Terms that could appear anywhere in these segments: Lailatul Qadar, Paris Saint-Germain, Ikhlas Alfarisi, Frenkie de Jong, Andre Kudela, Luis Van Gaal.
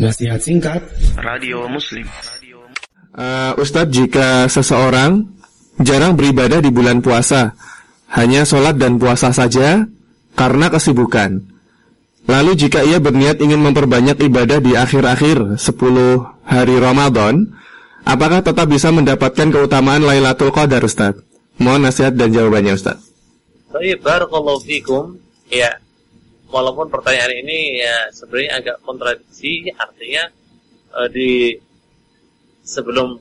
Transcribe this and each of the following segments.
Nasihat singkat Radio Muslim. Ustadz, jika seseorang jarang beribadah di bulan puasa, hanya sholat dan puasa saja karena kesibukan, lalu jika ia berniat ingin memperbanyak ibadah di akhir-akhir 10 hari Ramadan, apakah tetap bisa mendapatkan keutamaan Lailatul Qadar, Ustadz? Mohon nasihat dan jawabannya, Ustadz. Baik, barakallahu fikum. Ya, walaupun pertanyaan ini ya sebenarnya agak kontradiksi, artinya di sebelum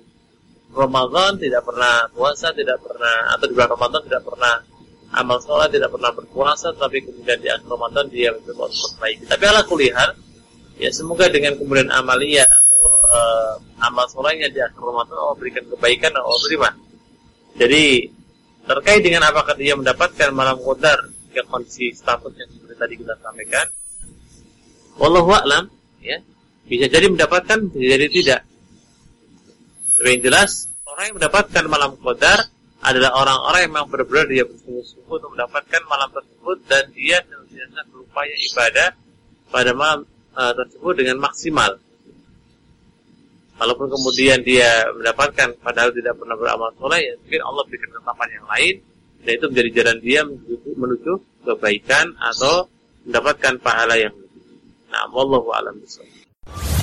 Ramadan tidak pernah puasa, tidak pernah, atau di bulan Ramadan tidak pernah amal sholat, tidak pernah berpuasa, tapi kemudian di akhir Ramadan dia berbuat baik. Tapi ala kulihat, ya semoga dengan kemudian amalia atau amal sholatnya di akhir Ramadan Allah berikan kebaikan dan Allah terima. Jadi terkait dengan apakah dia mendapatkan malam qadar ke kondisi status yang seperti tadi kita sampaikan, wallahu a'lam, ya bisa jadi mendapatkan, bisa jadi tidak. Tapi yang jelas, orang yang mendapatkan malam qadar adalah orang-orang yang memang benar-benar dia bersungguh-sungguh untuk mendapatkan malam tersebut, dan dia senantiasa berupaya ibadah pada malam tersebut dengan maksimal. Walaupun kemudian dia mendapatkan padahal tidak pernah beramal soleh, ya mungkin Allah berikan ketapan yang lain, dan itu menjadi jalan dia menuju kebaikan atau mendapatkan pahala yang lebih. Nah, wallahu a'lam bishawab.